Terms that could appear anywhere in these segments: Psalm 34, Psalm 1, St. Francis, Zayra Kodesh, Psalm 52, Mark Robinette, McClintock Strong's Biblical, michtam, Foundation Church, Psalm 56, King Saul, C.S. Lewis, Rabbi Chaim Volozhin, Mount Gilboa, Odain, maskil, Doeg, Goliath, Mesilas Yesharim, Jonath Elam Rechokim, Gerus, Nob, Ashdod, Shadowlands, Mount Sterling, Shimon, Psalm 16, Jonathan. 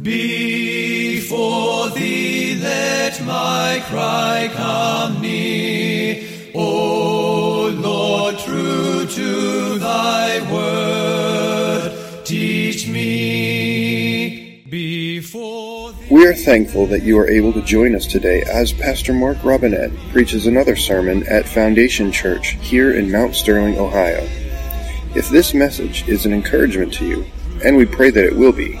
Before thee let my cry come near, O Lord, true to thy word, teach me before thee. We are thankful that you are able to join us today as Pastor Mark Robinette preaches another sermon at Foundation Church here in Mount Sterling, Ohio. If this message is an encouragement to you, and we pray that it will be,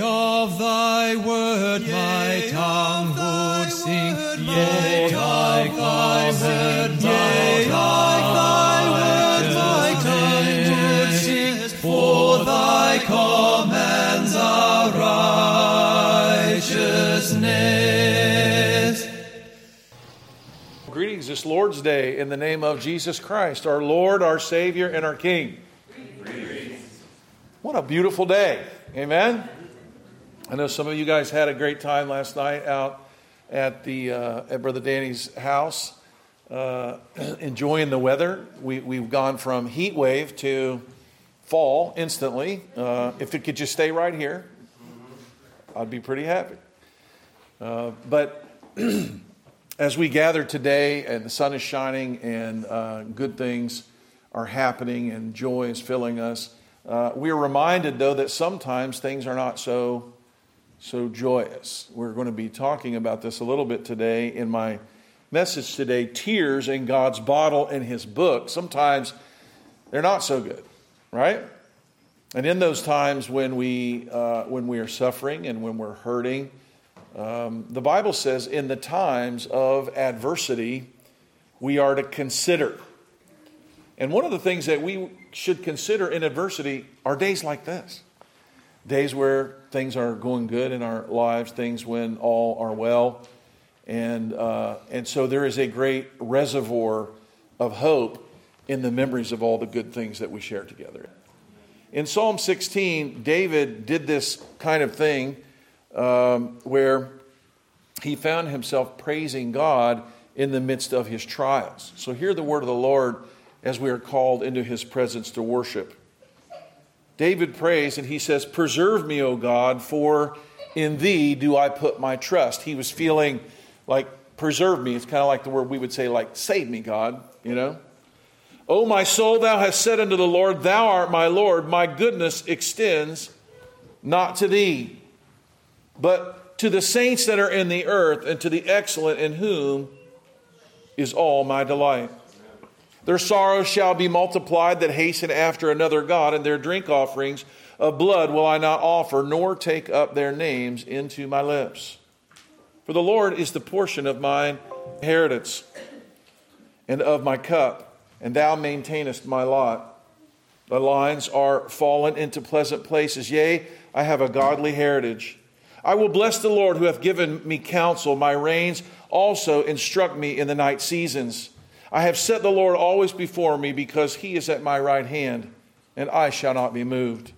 of thy word my tongue would sing, yea, of thy word this Lord's Day in the name of Jesus Christ, our Lord, our Savior, and our King. Greetings. What a beautiful day. Amen? I know some of you guys had a great time last night out at the at Brother Danny's house, enjoying the weather. We've gone from heat wave to fall instantly. If it could just stay right here, I'd be pretty happy. But as we gather today and the sun is shining and good things are happening and joy is filling us, we are reminded, though, that sometimes things are not so joyous. We're going to be talking about this a little bit today in my message today, Tears in God's Bottle in His Book. Sometimes they're not so good, right? And in those times when we are suffering and when we're hurting, the Bible says in the times of adversity, we are to consider. And one of the things that we should consider in adversity are days like this. Days where things are going good in our lives, things when all are well. And so there is a great reservoir of hope in the memories of all the good things that we share together. In Psalm 16, David did this kind of thing, where he found himself praising God in the midst of his trials. So hear the word of the Lord as we are called into His presence to worship. David prays and he says, "Preserve me, O God, for in Thee do I put my trust." He was feeling like, preserve me. It's kind of like the word we would say, like, save me, God, you know. "O my soul, thou hast said unto the Lord, Thou art my Lord. My goodness extends not to Thee, but to the saints that are in the earth, and to the excellent in whom is all my delight. Their sorrows shall be multiplied that hasten after another God, and their drink offerings of blood will I not offer, nor take up their names into my lips. For the Lord is the portion of mine inheritance, and of my cup, and Thou maintainest my lot. The lines are fallen into pleasant places. Yea, I have a godly heritage. I will bless the Lord who hath given me counsel. My reins also instruct me in the night seasons. I have set the Lord always before me, because He is at my right hand, and I shall not be moved.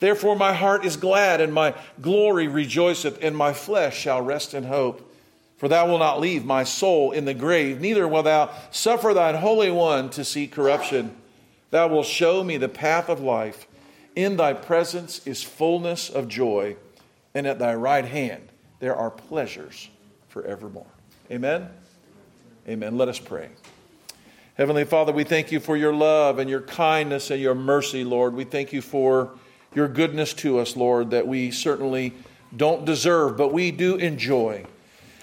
Therefore my heart is glad, and my glory rejoiceth, and my flesh shall rest in hope. For Thou wilt not leave my soul in the grave, neither wilt Thou suffer Thine Holy One to see corruption. Thou wilt show me the path of life. In Thy presence is fullness of joy, and at Thy right hand there are pleasures forevermore." Amen? Amen. Let us pray. Heavenly Father, we thank You for Your love and Your kindness and Your mercy, Lord. We thank You for Your goodness to us, Lord, that we certainly don't deserve, but we do enjoy.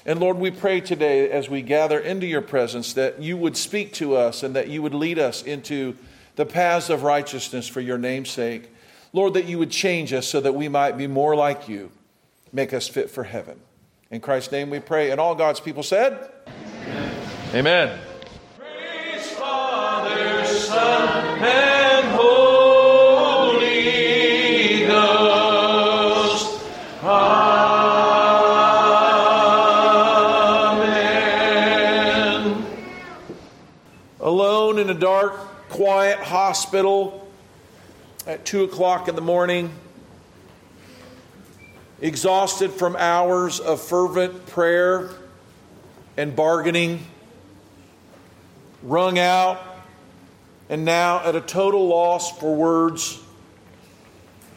And Lord, we pray today as we gather into Your presence that You would speak to us and that You would lead us into the paths of righteousness for Your name's sake. Lord, that You would change us so that we might be more like You. Make us fit for heaven. In Christ's name we pray. And all God's people said, Amen. Amen. Praise Father, Son, and Holy Ghost. Amen. O alone in a dark, quiet hospital at 2 o'clock in the morning, exhausted from hours of fervent prayer and bargaining, wrung out, and now at a total loss for words.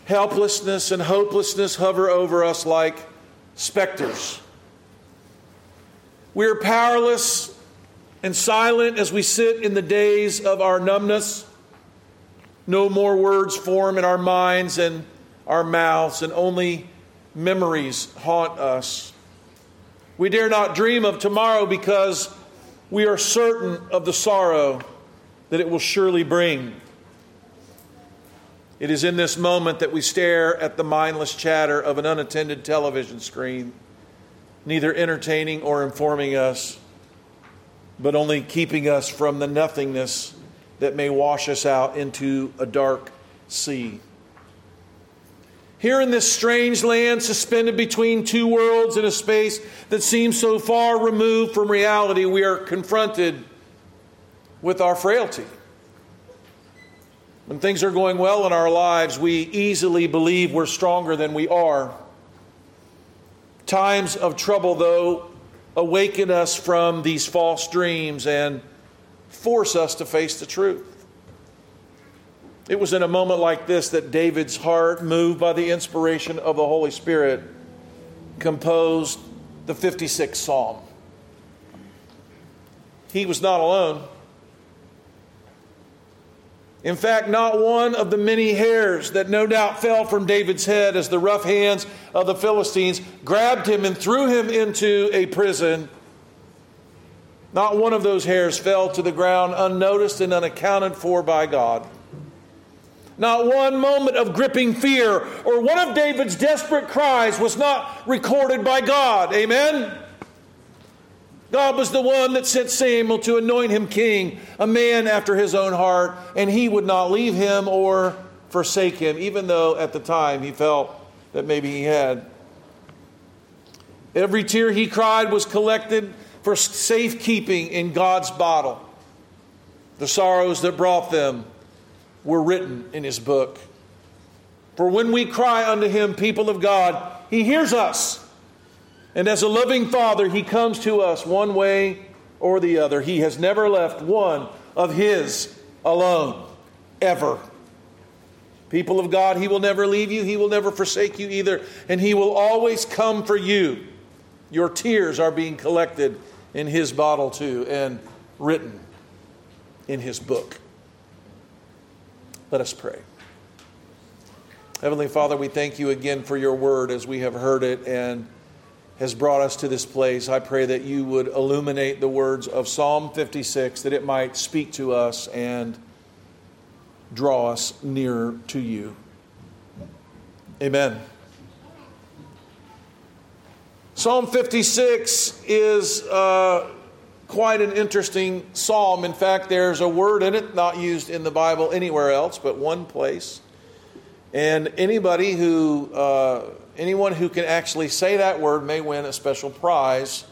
Helplessness and hopelessness hover over us like specters. We are powerless and silent as we sit in the daze of our numbness. No more words form in our minds and our mouths, and only memories haunt us. We dare not dream of tomorrow because we are certain of the sorrow that it will surely bring. It is in this moment that we stare at the mindless chatter of an unattended television screen, neither entertaining or informing us, but only keeping us from the nothingness that may wash us out into a dark sea. Here in this strange land, suspended between two worlds in a space that seems so far removed from reality, we are confronted with our frailty. When things are going well in our lives, we easily believe we're stronger than we are. Times of trouble, though, awaken us from these false dreams and force us to face the truth. It was in a moment like this that David's heart, moved by the inspiration of the Holy Spirit, composed the 56th Psalm. He was not alone. In fact, not one of the many hairs that no doubt fell from David's head as the rough hands of the Philistines grabbed him and threw him into a prison, not one of those hairs fell to the ground unnoticed and unaccounted for by God. Not one moment of gripping fear or one of David's desperate cries was not recorded by God. Amen? God was the one that sent Samuel to anoint him king, a man after his own heart, and he would not leave him or forsake him, even though at the time he felt that maybe he had. Every tear he cried was collected for safekeeping in God's bottle. The sorrows that brought them were written in his book. For when we cry unto him, people of God, he hears us. And as a loving father, he comes to us one way or the other. He has never left one of his alone, ever. People of God, he will never leave you. He will never forsake you either. And he will always come for you. Your tears are being collected in his bottle too and written in his book. Let us pray. Heavenly Father, we thank you again for your word as we have heard it and has brought us to this place. I pray that you would illuminate the words of Psalm 56, that it might speak to us and draw us nearer to you. Amen. Psalm 56 is quite an interesting psalm. In fact, there's a word in it not used in the Bible anywhere else but one place. And anyone who can actually say that word may win a special prize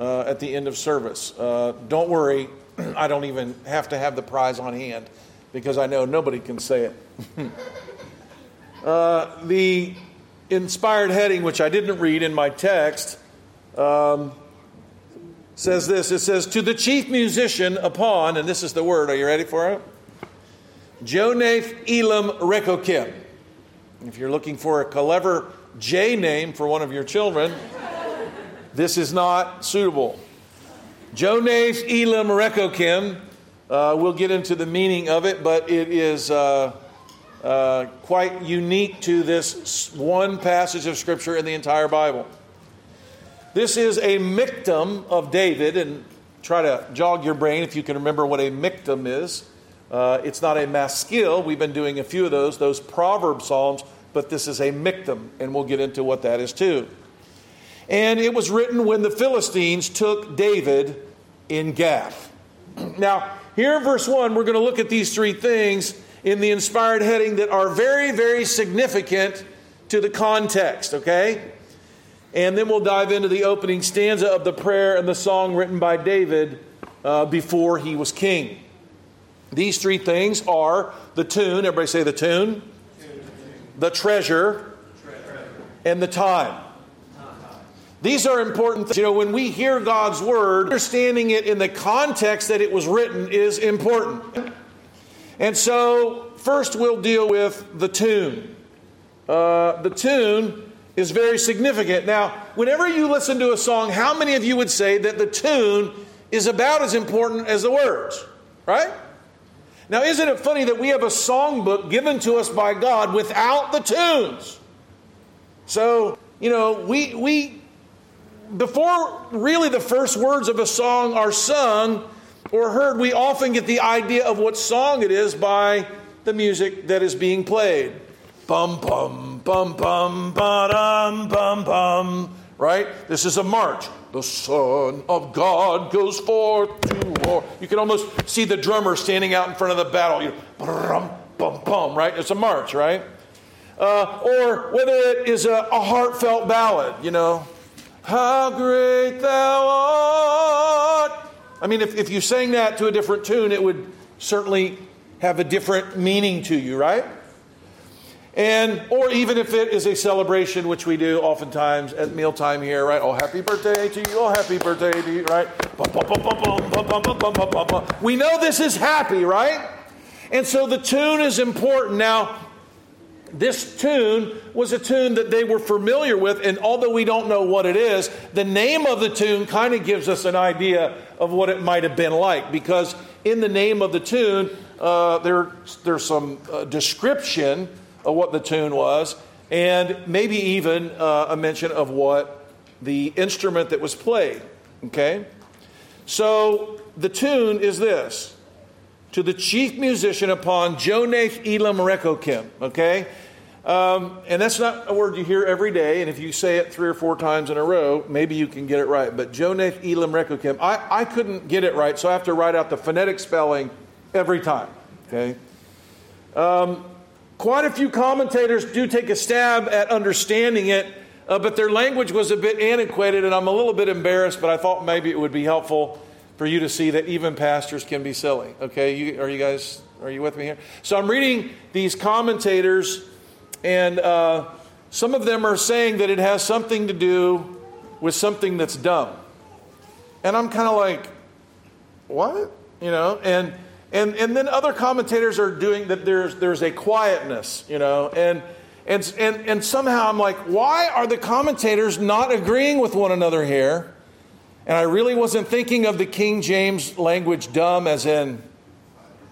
at the end of service. Don't worry, I don't even have to have the prize on hand because I know nobody can say it. The inspired heading, which I didn't read in my text, says this. It says, to the chief musician upon, and this is the word, are you ready for it? Jonath Elam Rechokim. If you're looking for a clever J name for one of your children, this is not suitable. Jonath Elam Rechokim. We'll get into the meaning of it, but it is quite unique to this one passage of Scripture in the entire Bible. This is a michtam of David, and try to jog your brain if you can remember what a michtam is. It's not a maskil. We've been doing a few of those proverb psalms, but this is a michtam, and we'll get into what that is too. And it was written when the Philistines took David in Gath. Now, here in verse 1, we're going to look at these three things in the inspired heading that are very, very significant to the context, okay? And then we'll dive into the opening stanza of the prayer and the song written by David before he was king. These three things are the tune. Everybody say the tune. The treasure. And the time. These are important things. You know, when we hear God's word, understanding it in the context that it was written is important. And so, first we'll deal with the tune. The tune is very significant. Now, whenever you listen to a song, how many of you would say that the tune is about as important as the words? Right? Now, isn't it funny that we have a songbook given to us by God without the tunes? So, you know, we before really the first words of a song are sung or heard, we often get the idea of what song it is by the music that is being played. Bum, bum, bum, bum, ba-dum, bum, bum. Right? This is a march. The Son of God goes forth to war. You can almost see the drummer standing out in front of the battle. You know, bum, bum, bum, right? It's a march, right? Or whether it is a heartfelt ballad, you know. How great thou art. I mean, if you sang that to a different tune, it would certainly have a different meaning to you, right? And, or even if it is a celebration, which we do oftentimes at mealtime here, right? Oh, happy birthday to you. Oh, happy birthday to you, right? We know this is happy, right? And so the tune is important. Now, this tune was a tune that they were familiar with, and although we don't know what it is, the name of the tune kind of gives us an idea of what it might have been like, because in the name of the tune, there's some description of what the tune was, and maybe even a mention of what the instrument that was played, okay? So the tune is this. To the chief musician upon Jonath Elam Rechokim, okay? And that's not a word you hear every day, and if you say it 3 or 4 times in a row, maybe you can get it right. But Jonath Elam Rechokim, I couldn't get it right, so I have to write out the phonetic spelling every time, okay? Quite a few commentators do take a stab at understanding it, but their language was a bit antiquated, and I'm a little bit embarrassed, but I thought maybe it would be helpful for you to see that even pastors can be silly. Okay, are you with me here? So I'm reading these commentators, and some of them are saying that it has something to do with something that's dumb. And I'm kind of like, what? You know, and then other commentators are doing that. There's a quietness, you know, and somehow I'm like, why are the commentators not agreeing with one another here? And I really wasn't thinking of the King James language dumb as in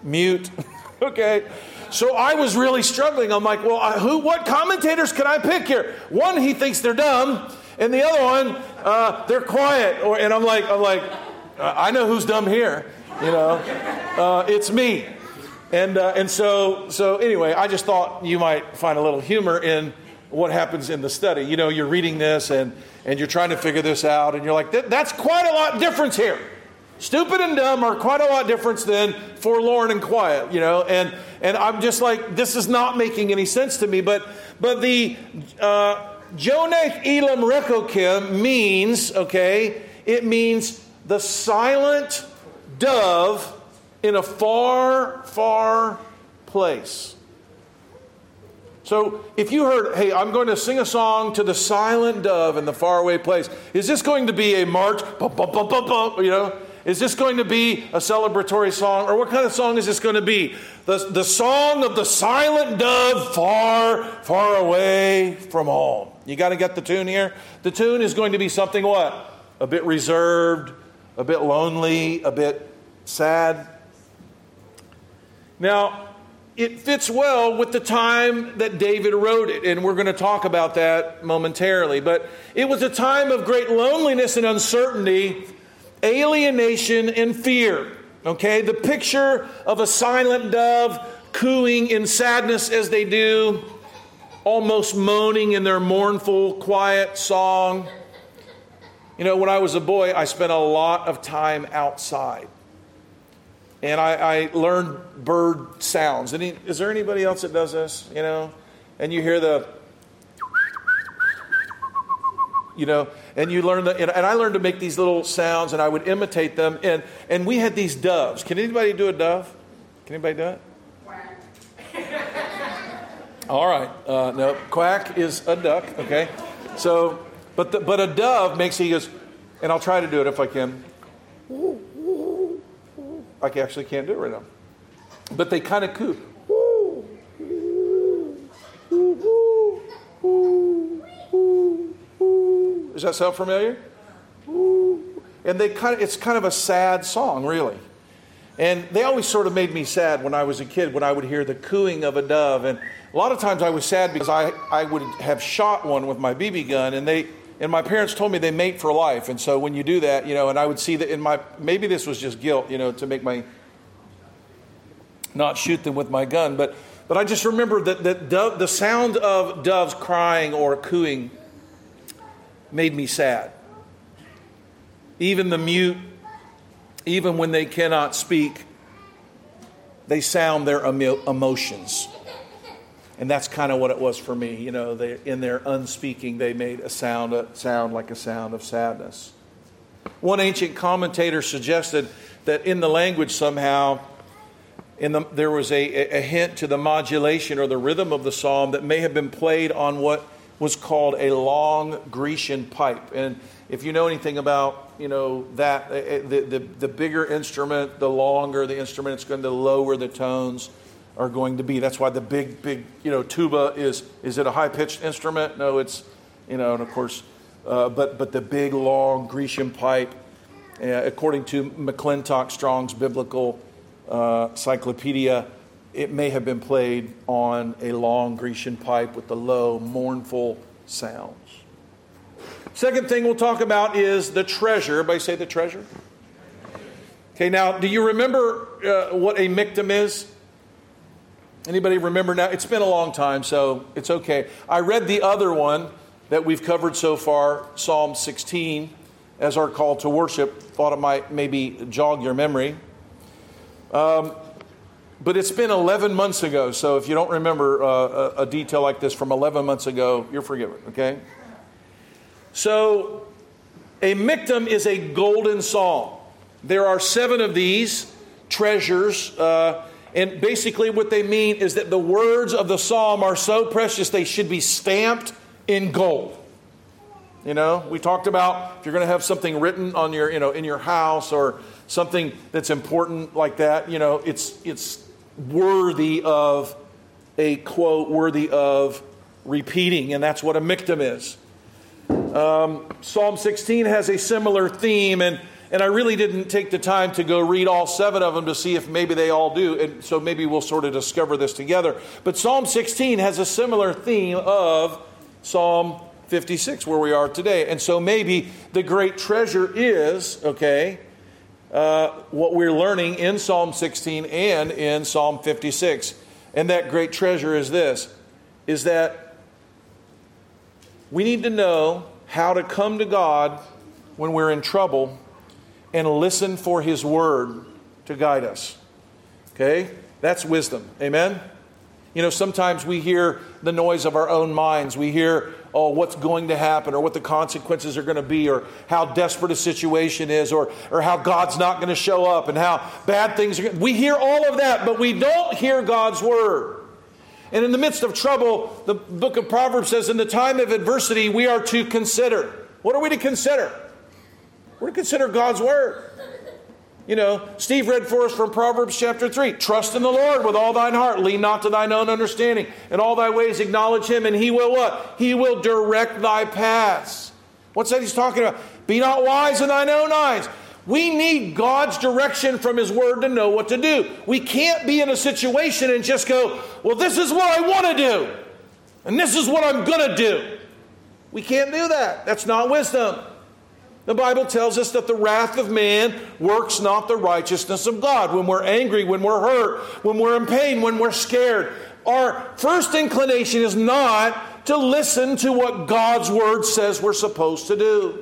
mute. Okay, so I was really struggling. I'm like, well, what commentators can I pick here? One, he thinks they're dumb, and the other one, they're quiet. And I'm like, I know who's dumb here. You know, it's me, and so anyway, I just thought you might find a little humor in what happens in the study. You know, you're reading this and you're trying to figure this out, and you're like, that's quite a lot difference here. Stupid and dumb are quite a lot difference than forlorn and quiet. You know, and I'm just like, this is not making any sense to me. But the Jonath Elam Rechokim means, okay, it means the silent dove in a far, far place. So if you heard, hey, I'm going to sing a song to the silent dove in the faraway place, is this going to be a march? Bum, bum, bum, bum, bum, you know, is this going to be a celebratory song? Or what kind of song is this going to be? The song of the silent dove far, far away from home. You got to get the tune here. The tune is going to be something what? A bit reserved, a bit lonely, a bit sad. Now, it fits well with the time that David wrote it, and we're going to talk about that momentarily. But it was a time of great loneliness and uncertainty, alienation and fear. Okay, the picture of a silent dove cooing in sadness as they do, almost moaning in their mournful, quiet song. You know, when I was a boy, I spent a lot of time outside. And I learned bird sounds. Is there anybody else that does this? You know, and you hear the, you know, and you learn the, and I learned to make these little sounds, and I would imitate them. And we had these doves. Can anybody do a dove? Can anybody do it? Quack. All right. No, quack is a duck. Okay. So, but a dove makes, he goes, and I'll try to do it if I can. I actually can't do it right now. But they kind of coo. Does that sound familiar? And they kind of, it's kind of a sad song, really. And they always sort of made me sad when I was a kid, when I would hear the cooing of a dove. And a lot of times I was sad because I would have shot one with my BB gun, and my parents told me they mate for life. And so when you do that, and I would see that in my, maybe this was just guilt, to make my, not shoot them with my gun. But I just remember that the sound of doves crying or cooing made me sad. Even the mute, even when they cannot speak, they sound their emotions. And that's kind of what it was for me. They, in their unspeaking, they made a sound like a sound of sadness. One ancient commentator suggested that in the language somehow, there was a hint to the modulation or the rhythm of the psalm that may have been played on what was called a long Grecian pipe. And if you know anything about, that the bigger instrument, the longer the instrument, it's going to lower the tones are going to be. That's why the big, tuba is it a high-pitched instrument? No, it's, and of course, but the big, long Grecian pipe, according to McClintock Strong's Biblical Encyclopedia, it may have been played on a long Grecian pipe with the low, mournful sounds. Second thing we'll talk about is the treasure. Everybody say the treasure? Okay, now, do you remember what a michtam is? Anybody remember now? It's been a long time, so it's okay. I read the other one that we've covered so far, Psalm 16, as our call to worship. Thought it might maybe jog your memory. But it's been 11 months ago, so if you don't remember a detail like this from 11 months ago, you're forgiven, okay? So a michtam is a golden psalm. There are 7 of these treasures, and basically what they mean is that the words of the psalm are so precious they should be stamped in gold. We talked about if you're going to have something written on your, in your house or something that's important like that, it's worthy of a quote, worthy of repeating, and that's what a michtam is. Psalm 16 has a similar theme, and I really didn't take the time to go read all 7 of them to see if maybe they all do, and so maybe we'll sort of discover this together. But Psalm 16 has a similar theme of Psalm 56, where we are today, and so maybe the great treasure is, what we're learning in Psalm 16 and in Psalm 56. And that great treasure is this, is that we need to know how to come to God when we're in trouble and listen for His word to guide us. Okay? That's wisdom. Amen? Sometimes we hear the noise of our own minds. We hear, what's going to happen, or what the consequences are going to be, or how desperate a situation is, or how God's not going to show up, and how bad things are going to... We hear all of that, but we don't hear God's word. And in the midst of trouble, the book of Proverbs says, in the time of adversity, we are to consider. What are we to consider? We're to consider God's word. Steve read for us from Proverbs chapter 3. Trust in the Lord with all thine heart. Lean not to thine own understanding. In all thy ways acknowledge Him, and He will what? He will direct thy paths. What's that He's talking about? Be not wise in thine own eyes. We need God's direction from His word to know what to do. We can't be in a situation and just go, well, this is what I want to do, and this is what I'm going to do. We can't do that. That's not wisdom. The Bible tells us that the wrath of man works not the righteousness of God. When we're angry, when we're hurt, when we're in pain, when we're scared, our first inclination is not to listen to what God's word says we're supposed to do.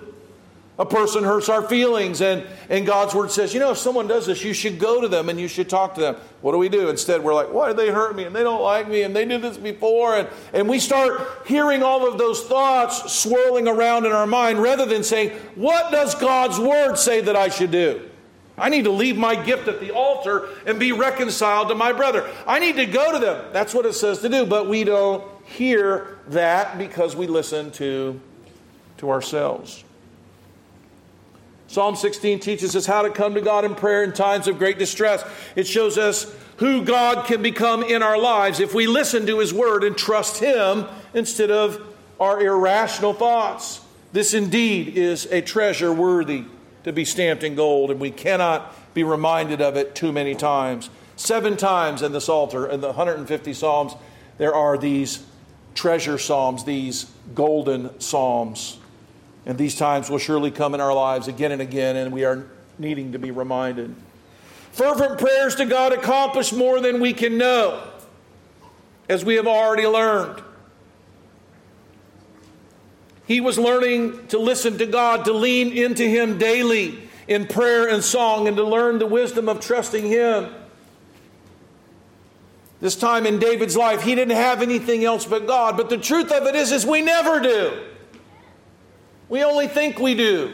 A person hurts our feelings, and God's word says, if someone does this, you should go to them and you should talk to them. What do we do? Instead, we're like, why did they hurt me? And they don't like me, and they did this before. And we start hearing all of those thoughts swirling around in our mind rather than saying, what does God's word say that I should do? I need to leave my gift at the altar and be reconciled to my brother. I need to go to them. That's what it says to do. But we don't hear that because we listen to ourselves. Psalm 16 teaches us how to come to God in prayer in times of great distress. It shows us who God can become in our lives if we listen to His Word and trust Him instead of our irrational thoughts. This indeed is a treasure worthy to be stamped in gold, and we cannot be reminded of it too many times. 7 times in the Psalter, in the 150 Psalms, there are these treasure Psalms, these golden Psalms. And these times will surely come in our lives again and again, and we are needing to be reminded. Fervent prayers to God accomplish more than we can know, as we have already learned. He was learning to listen to God, to lean into Him daily in prayer and song, and to learn the wisdom of trusting Him. This time in David's life, he didn't have anything else but God. But the truth of it is we never do. We only think we do.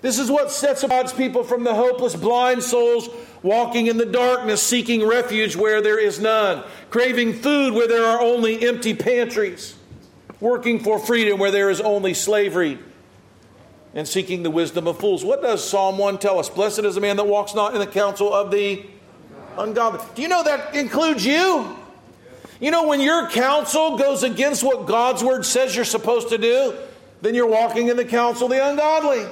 This is what sets God's people from the hopeless, blind souls walking in the darkness, seeking refuge where there is none, craving food where there are only empty pantries, working for freedom where there is only slavery, and seeking the wisdom of fools. What does Psalm 1 tell us? Blessed is the man that walks not in the counsel of the ungodly. Do you know that includes you? You know, when your counsel goes against what God's Word says you're supposed to do, then you're walking in the counsel of the ungodly.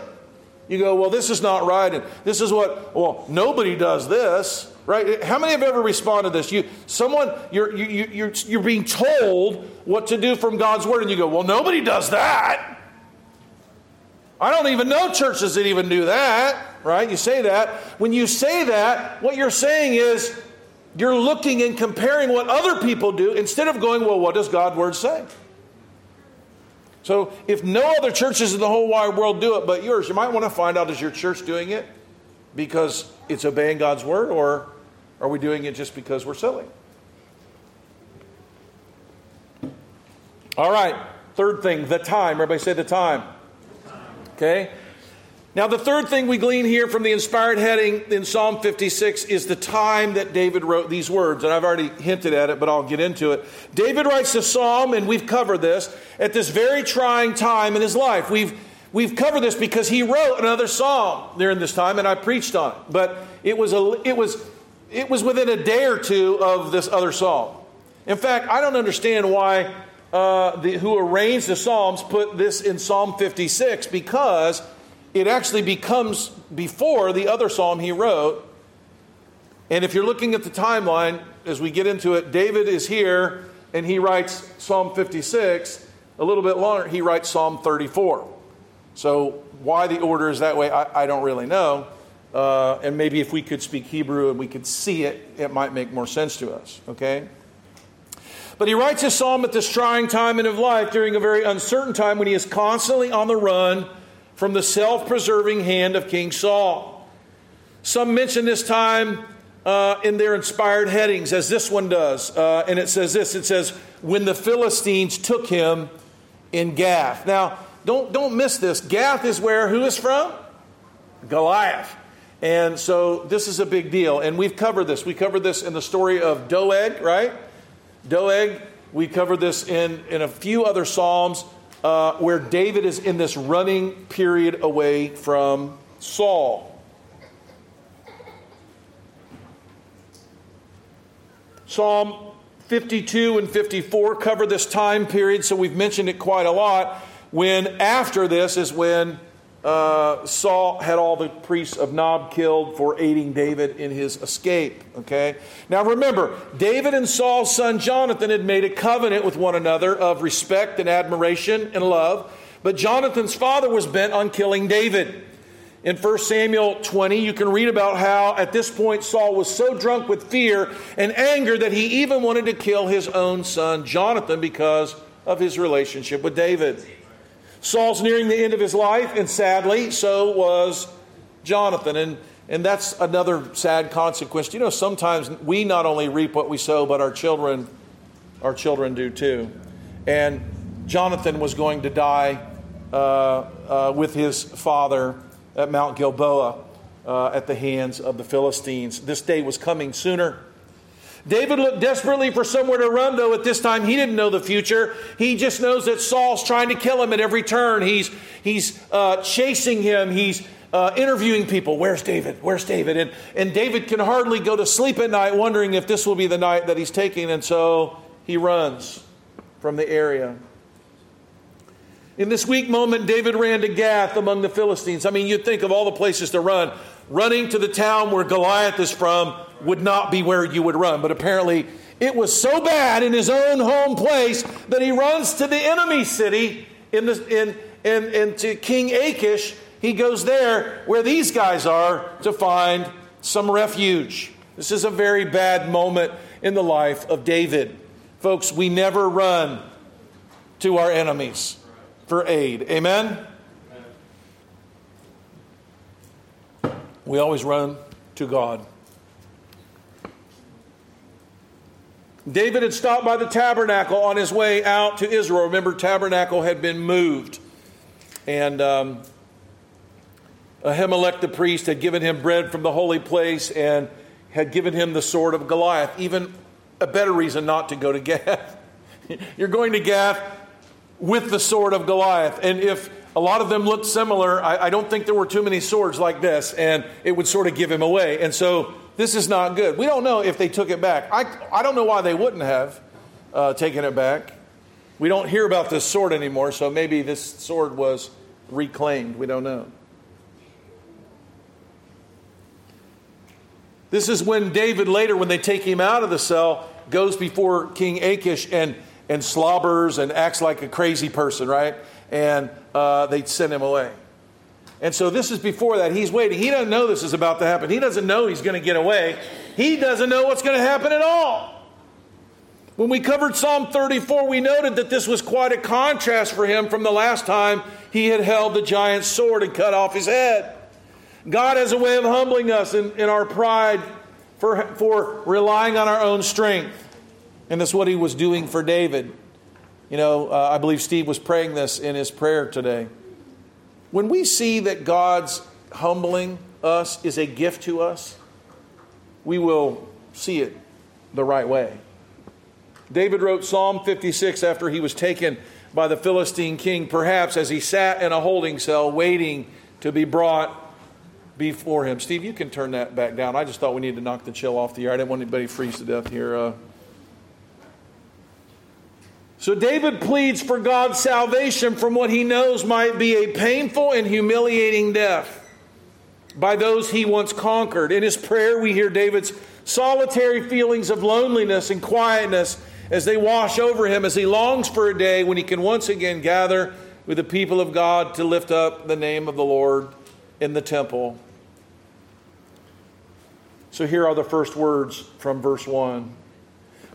You go, well, this is not right, and this is what, well, nobody does this, right? How many have ever responded to this? You're being told what to do from God's Word, and you go, well, nobody does that. I don't even know churches that even do that, right? You say that. When you say that, what you're saying is you're looking and comparing what other people do instead of going, well, what does God's Word say? So if no other churches in the whole wide world do it but yours, you might want to find out, is your church doing it because it's obeying God's Word, or are we doing it just because we're silly? All right, third thing, the time. Everybody say the time. Okay? Now the third thing we glean here from the inspired heading in Psalm 56 is the time that David wrote these words. And I've already hinted at it, but I'll get into it. David writes the psalm, and we've covered this, at this very trying time in his life. We've covered this because he wrote another psalm during this time, and I preached on it. But it was within a day or two of this other psalm. In fact, I don't understand why who arranged the psalms put this in Psalm 56, because it actually becomes before the other psalm he wrote. And if you're looking at the timeline, as we get into it, David is here, and he writes Psalm 56. A little bit longer, he writes Psalm 34. So why the order is that way, I don't really know. And maybe if we could speak Hebrew and we could see it, it might make more sense to us, okay? But he writes a psalm at this trying time in his life, during a very uncertain time when he is constantly on the run from the self-preserving hand of King Saul. Some mention this time in their inspired headings, as this one does. And it says this, it says, when the Philistines took him in Gath. Now, don't miss this. Gath is where who is from? Goliath. And so this is a big deal. And we've covered this. We covered this in the story of Doeg, right? Doeg, we covered this in a few other psalms where David is in this running period away from Saul. Psalm 52 and 54 cover this time period, so we've mentioned it quite a lot. When after this is when Saul had all the priests of Nob killed for aiding David in his escape. Okay. Now remember, David and Saul's son Jonathan had made a covenant with one another of respect and admiration and love, but Jonathan's father was bent on killing David. In 1 Samuel 20, you can read about how at this point Saul was so drunk with fear and anger that he even wanted to kill his own son Jonathan because of his relationship with David. Saul's nearing the end of his life, and sadly, so was Jonathan. And that's another sad consequence. You know, sometimes we not only reap what we sow, but our children do too. And Jonathan was going to die with his father at Mount Gilboa. at the hands of the Philistines. This day was coming sooner. David looked desperately for somewhere to run, though at this time he didn't know the future. He just knows that Saul's trying to kill him at every turn. He's chasing him. He's interviewing people. Where's David? Where's David? And David can hardly go to sleep at night wondering if this will be the night that he's taking. And so he runs from the area. In this weak moment, David ran to Gath among the Philistines. I mean, you'd think of all the places to run. Running to the town where Goliath is from would not be where you would run. But apparently it was so bad in his own home place that he runs to the enemy city and to King Achish. He goes there where these guys are to find some refuge. This is a very bad moment in the life of David. Folks, we never run to our enemies for aid. Amen? We always run to God. David had stopped by the tabernacle on his way out to Israel. Remember, tabernacle had been moved. And Ahimelech the priest had given him bread from the holy place and had given him the sword of Goliath. Even a better reason not to go to Gath. You're going to Gath with the sword of Goliath. And if a lot of them looked similar, I don't think there were too many swords like this, and it would sort of give him away. And so this is not good. We don't know if they took it back. I don't know why they wouldn't have taken it back. We don't hear about this sword anymore, so maybe this sword was reclaimed. We don't know. This is when David later, when they take him out of the cell, goes before King Achish and slobbers and acts like a crazy person, right? And they send him away. And so this is before that. He's waiting. He doesn't know this is about to happen. He doesn't know he's going to get away. He doesn't know what's going to happen at all. When we covered Psalm 34, we noted that this was quite a contrast for him from the last time he had held the giant's sword and cut off his head. God has a way of humbling us in our pride for relying on our own strength. And that's what he was doing for David. You know, I believe Steve was praying this in his prayer today. When we see that God's humbling us is a gift to us, we will see it the right way. David wrote Psalm 56 after he was taken by the Philistine king, perhaps as he sat in a holding cell waiting to be brought before him. Steve, you can turn that back down. I just thought we needed to knock the chill off the air. I didn't want anybody to freeze to death here. So David pleads for God's salvation from what he knows might be a painful and humiliating death by those he once conquered. In his prayer, we hear David's solitary feelings of loneliness and quietness as they wash over him, as he longs for a day when he can once again gather with the people of God to lift up the name of the Lord in the temple. So here are the first words from verse 1.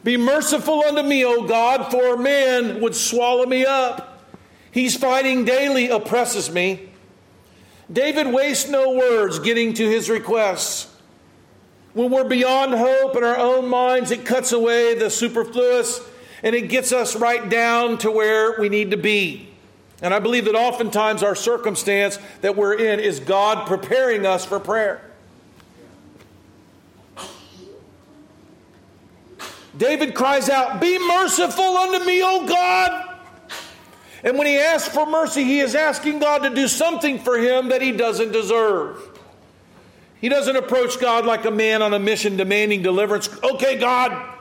Be merciful unto me, O God, for man would swallow me up. He's fighting daily, oppresses me. David wastes no words getting to his requests. When we're beyond hope in our own minds, it cuts away the superfluous and it gets us right down to where we need to be. And I believe that oftentimes our circumstance that we're in is God preparing us for prayer. David cries out, be merciful unto me, O God. And when he asks for mercy, he is asking God to do something for him that he doesn't deserve. He doesn't approach God like a man on a mission demanding deliverance. Okay, God,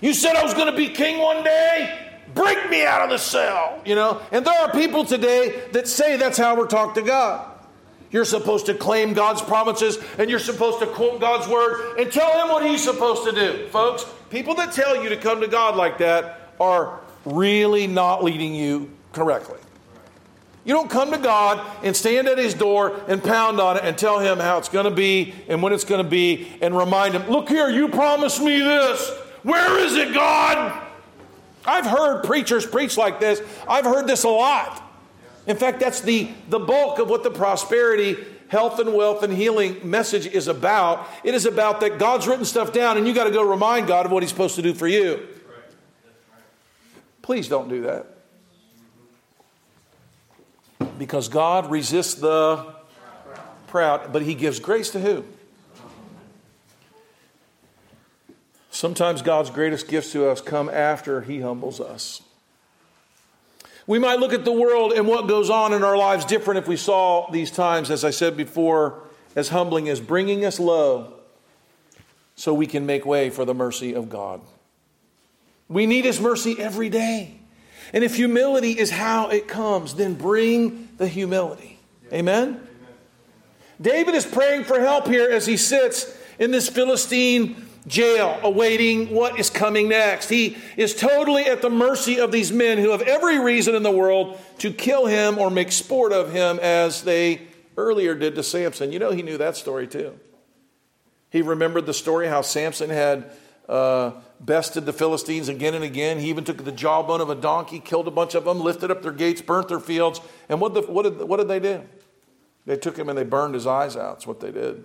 you said I was going to be king one day. Break me out of the cell, you know. And there are people today that say that's how we're taught to God. You're supposed to claim God's promises and you're supposed to quote God's word and tell him what he's supposed to do. Folks, people that tell you to come to God like that are really not leading you correctly. You don't come to God and stand at his door and pound on it and tell him how it's going to be and when it's going to be and remind him, look here, you promised me this. Where is it, God? I've heard preachers preach like this. I've heard this a lot. In fact, that's the bulk of what the prosperity, health and wealth and healing message is about. It is about that God's written stuff down and you got to go remind God of what he's supposed to do for you. Please don't do that. Because God resists the proud, but he gives grace to who? Sometimes God's greatest gifts to us come after he humbles us. We might look at the world and what goes on in our lives different if we saw these times, as I said before, as humbling as bringing us low so we can make way for the mercy of God. We need his mercy every day. And if humility is how it comes, then bring the humility. Amen? Amen. David is praying for help here as he sits in this Philistine jail, awaiting what is coming next. He is totally at the mercy of these men who have every reason in the world to kill him or make sport of him, as they earlier did to Samson. You know, he knew that story too. He remembered the story how Samson had bested the Philistines again and again. He even took the jawbone of a donkey, killed a bunch of them, lifted up their gates, burnt their fields. And what did they do? They took him and they burned his eyes out. That's what they did.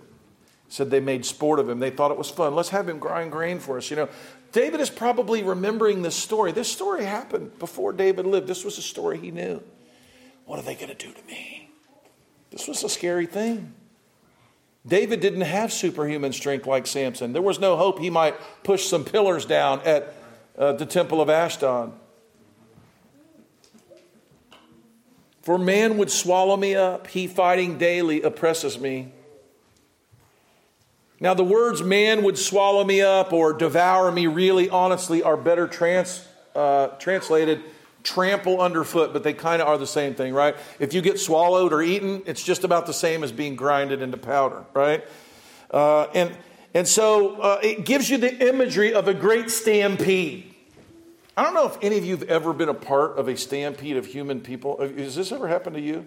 Said they made sport of him. They thought it was fun. Let's have him grind grain for us. You know, David is probably remembering this story. This story happened before David lived. This was a story he knew. What are they going to do to me? This was a scary thing. David didn't have superhuman strength like Samson. There was no hope he might push some pillars down at the temple of Ashdod. For man would swallow me up. He fighting daily oppresses me. Now the words man would swallow me up or devour me really honestly are better translated trample underfoot, but they kind of are the same thing, right? If you get swallowed or eaten, it's just about the same as being grinded into powder, right? And so it gives you the imagery of a great stampede. I don't know if any of you have ever been a part of a stampede of human people. Has this ever happened to you?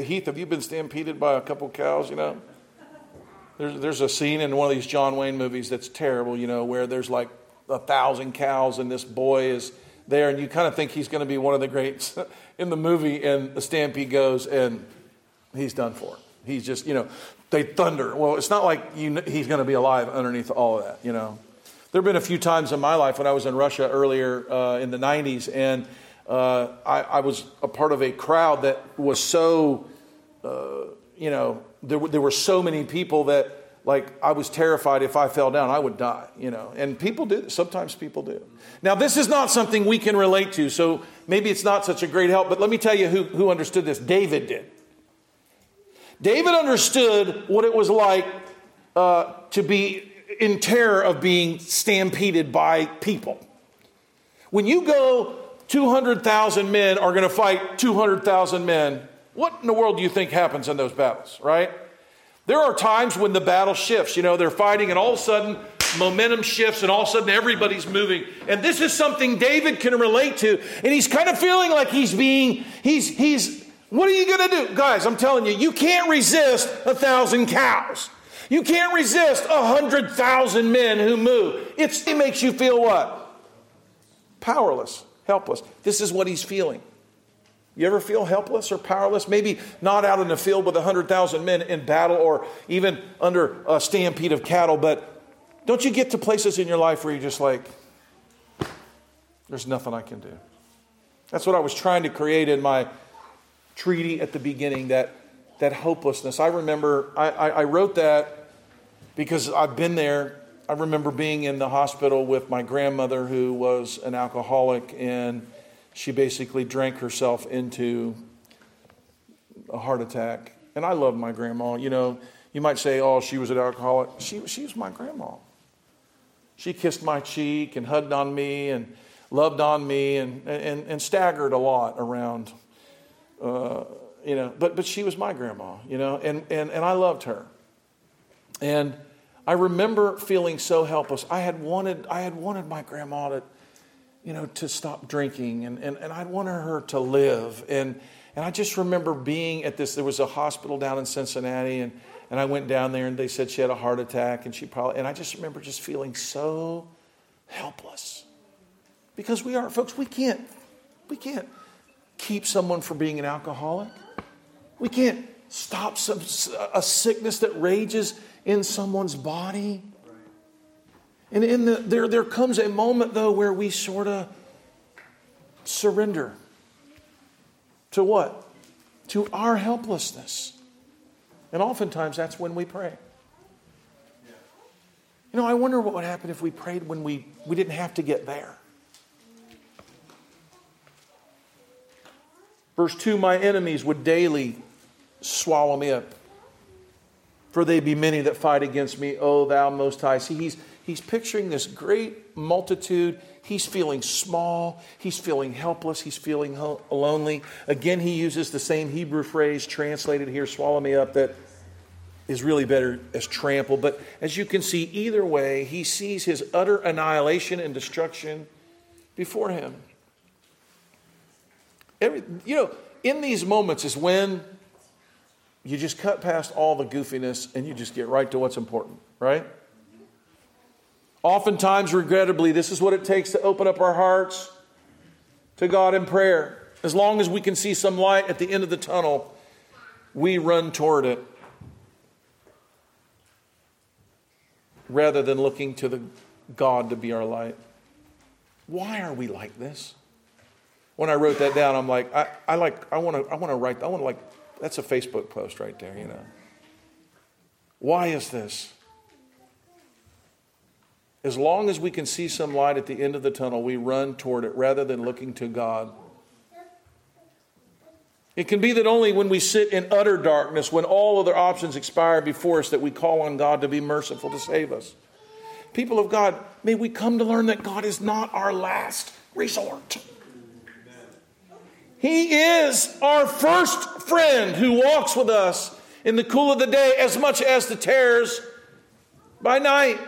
Heath, have you been stampeded by a couple cows, you know? There's a scene in one of these John Wayne movies that's terrible, you know, where there's like 1,000 cows and this boy is there and you kind of think he's going to be one of the greats in the movie, and the stampede goes and he's done for. He's just, you know, they thunder. Well, it's not like he's going to be alive underneath all of that, you know. There have been a few times in my life when I was in Russia earlier in the 90s, and I was a part of a crowd that was so, there were so many people that, like, I was terrified if I fell down, I would die, you know. And people do. Sometimes people do. Now, this is not something we can relate to, so maybe it's not such a great help. But let me tell you who understood this. David did. David understood what it was like to be in terror of being stampeded by people. When you go 200,000 men are going to fight 200,000 men, what in the world do you think happens in those battles, right? There are times when the battle shifts. You know, they're fighting and all of a sudden momentum shifts and all of a sudden everybody's moving. And this is something David can relate to. And he's kind of feeling like what are you going to do? Guys, I'm telling you, you can't resist 1,000 cows. You can't resist 100,000 men who move. It makes you feel what? Powerless, helpless. This is what he's feeling. You ever feel helpless or powerless? Maybe not out in the field with 100,000 men in battle or even under a stampede of cattle, but don't you get to places in your life where you're just like, there's nothing I can do? That's what I was trying to create in my treaty at the beginning, that hopelessness. I remember I wrote that because I've been there. I remember being in the hospital with my grandmother who was an alcoholic, and she basically drank herself into a heart attack. And I love my grandma. You know, you might say, oh, she was an alcoholic. She was my grandma. She kissed my cheek and hugged on me and loved on me and staggered a lot around, you know. But she was my grandma, you know, and I loved her. And I remember feeling so helpless. I had wanted my grandma to, you know, to stop drinking, and I wanted her to live. And I just remember being at this, there was a hospital down in Cincinnati, and I went down there and they said she had a heart attack, and I just remember just feeling so helpless. Because we can't keep someone from being an alcoholic. We can't stop a sickness that rages in someone's body. And there comes a moment, though, where we sort of surrender to what? To our helplessness. And oftentimes that's when we pray. You know, I wonder what would happen if we prayed when we didn't have to get there. Verse 2, my enemies would daily swallow me up, for they be many that fight against me, O thou most high. See, he's picturing this great multitude. He's feeling small. He's feeling helpless. He's feeling lonely. Again, he uses the same Hebrew phrase translated here, swallow me up, that is really better as trample. But as you can see, either way, he sees his utter annihilation and destruction before him. In these moments is when you just cut past all the goofiness and you just get right to what's important, right? Oftentimes, regrettably, this is what it takes to open up our hearts to God in prayer. As long as we can see some light at the end of the tunnel, we run toward it, rather than looking to the God to be our light. Why are we like this? When I wrote that down, I'm like, I want to write, that's a Facebook post right there, you know. Why is this? As long as we can see some light at the end of the tunnel, we run toward it rather than looking to God. It can be that only when we sit in utter darkness, when all other options expire before us, that we call on God to be merciful, to save us. People of God, may we come to learn that God is not our last resort. He is our first friend who walks with us in the cool of the day as much as the terrors by night.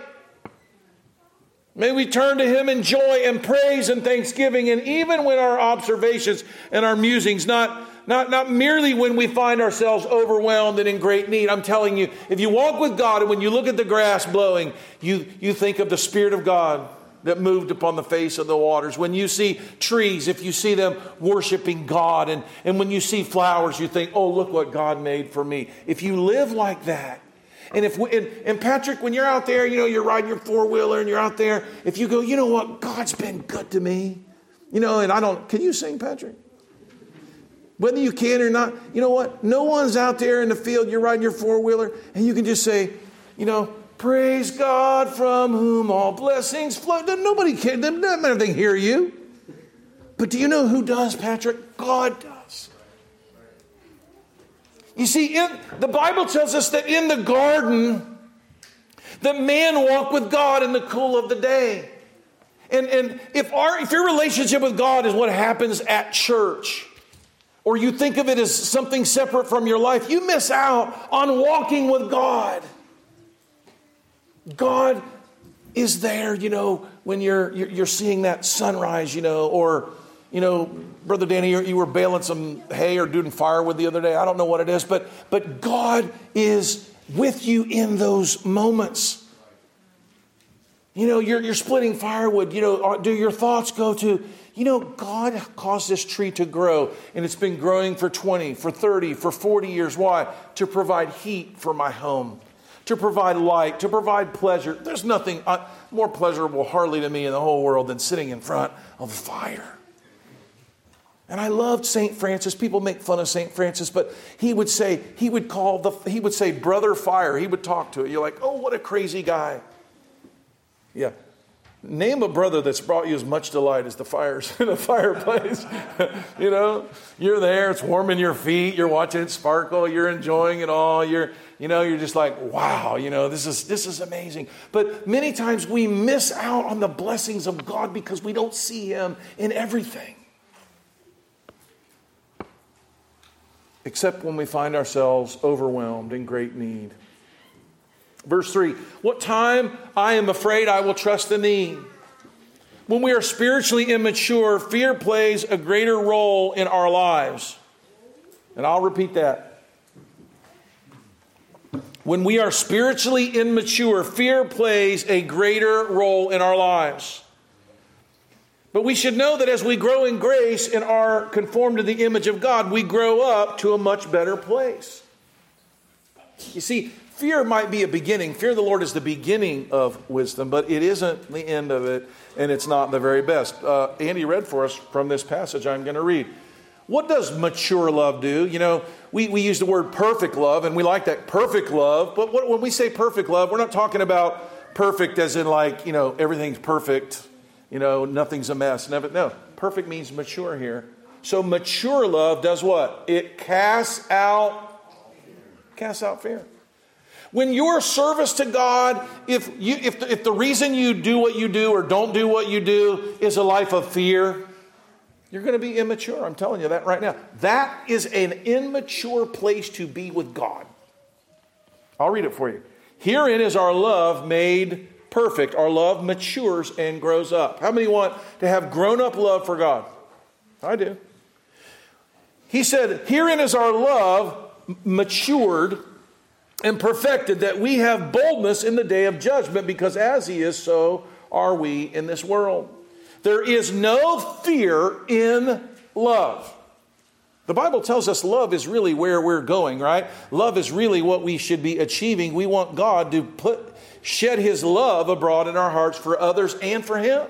May we turn to him in joy and praise and thanksgiving, and even when our observations and our musings, not merely when we find ourselves overwhelmed and in great need. I'm telling you, if you walk with God and when you look at the grass blowing, you think of the Spirit of God that moved upon the face of the waters. When you see trees, if you see them worshiping God, and when you see flowers, you think, oh, look what God made for me. If you live like that, and Patrick, when you're out there, you know, you're riding your four-wheeler and you're out there, if you go, you know what, God's been good to me. You know, and can you sing, Patrick? Whether you can or not, you know what? No one's out there in the field. You're riding your four-wheeler, and you can just say, you know, praise God from whom all blessings flow. Nobody can. Doesn't matter if they hear you. But do you know who does, Patrick? God does. You see, the Bible tells us that in the garden, the man walked with God in the cool of the day. And if your relationship with God is what happens at church, or you think of it as something separate from your life, you miss out on walking with God. God is there, you know, when you're seeing that sunrise, you know, or, you know, Brother Danny, you were baling some hay or doing firewood the other day. I don't know what it is, but God is with you in those moments. You know, you're splitting firewood. You know, do your thoughts go to, you know, God caused this tree to grow, and it's been growing for 20, for 30, for 40 years. Why? To provide heat for my home, to provide light, to provide pleasure. There's nothing more pleasurable hardly to me in the whole world than sitting in front of a fire. And I loved St. Francis. People make fun of St. Francis, but he would say, Brother Fire. He would talk to it. You're like, oh, what a crazy guy. Yeah. Name a brother that's brought you as much delight as the fires in a fireplace. You know, you're there, it's warming your feet, you're watching it sparkle, you're enjoying it all, you're just like, wow, you know, this is amazing. But many times we miss out on the blessings of God because we don't see him in everything. Except when we find ourselves overwhelmed in great need. Verse 3, what time I am afraid I will trust in thee. When we are spiritually immature, fear plays a greater role in our lives. And I'll repeat that. When we are spiritually immature, fear plays a greater role in our lives. But we should know that as we grow in grace and are conformed to the image of God, we grow up to a much better place. You see, fear might be a beginning. Fear of the Lord is the beginning of wisdom, but it isn't the end of it, and it's not the very best. Andy read for us from this passage I'm going to read. What does mature love do? You know, we use the word perfect love, and we like that perfect love. But when we say perfect love, we're not talking about perfect as in like, you know, everything's perfect. You know, nothing's a mess. Never, no, perfect means mature here. So mature love does what? It casts out fear. When your service to God, if the reason you do what you do or don't do what you do is a life of fear, you're going to be immature. I'm telling you that right now. That is an immature place to be with God. I'll read it for you. Herein is our love made perfect. Our love matures and grows up. How many want to have grown-up love for God? I do. He said, herein is our love matured and perfected, that we have boldness in the day of judgment, because as he is, so are we in this world. There is no fear in love. The Bible tells us love is really where we're going, right? Love is really what we should be achieving. We want God to shed his love abroad in our hearts for others and for him.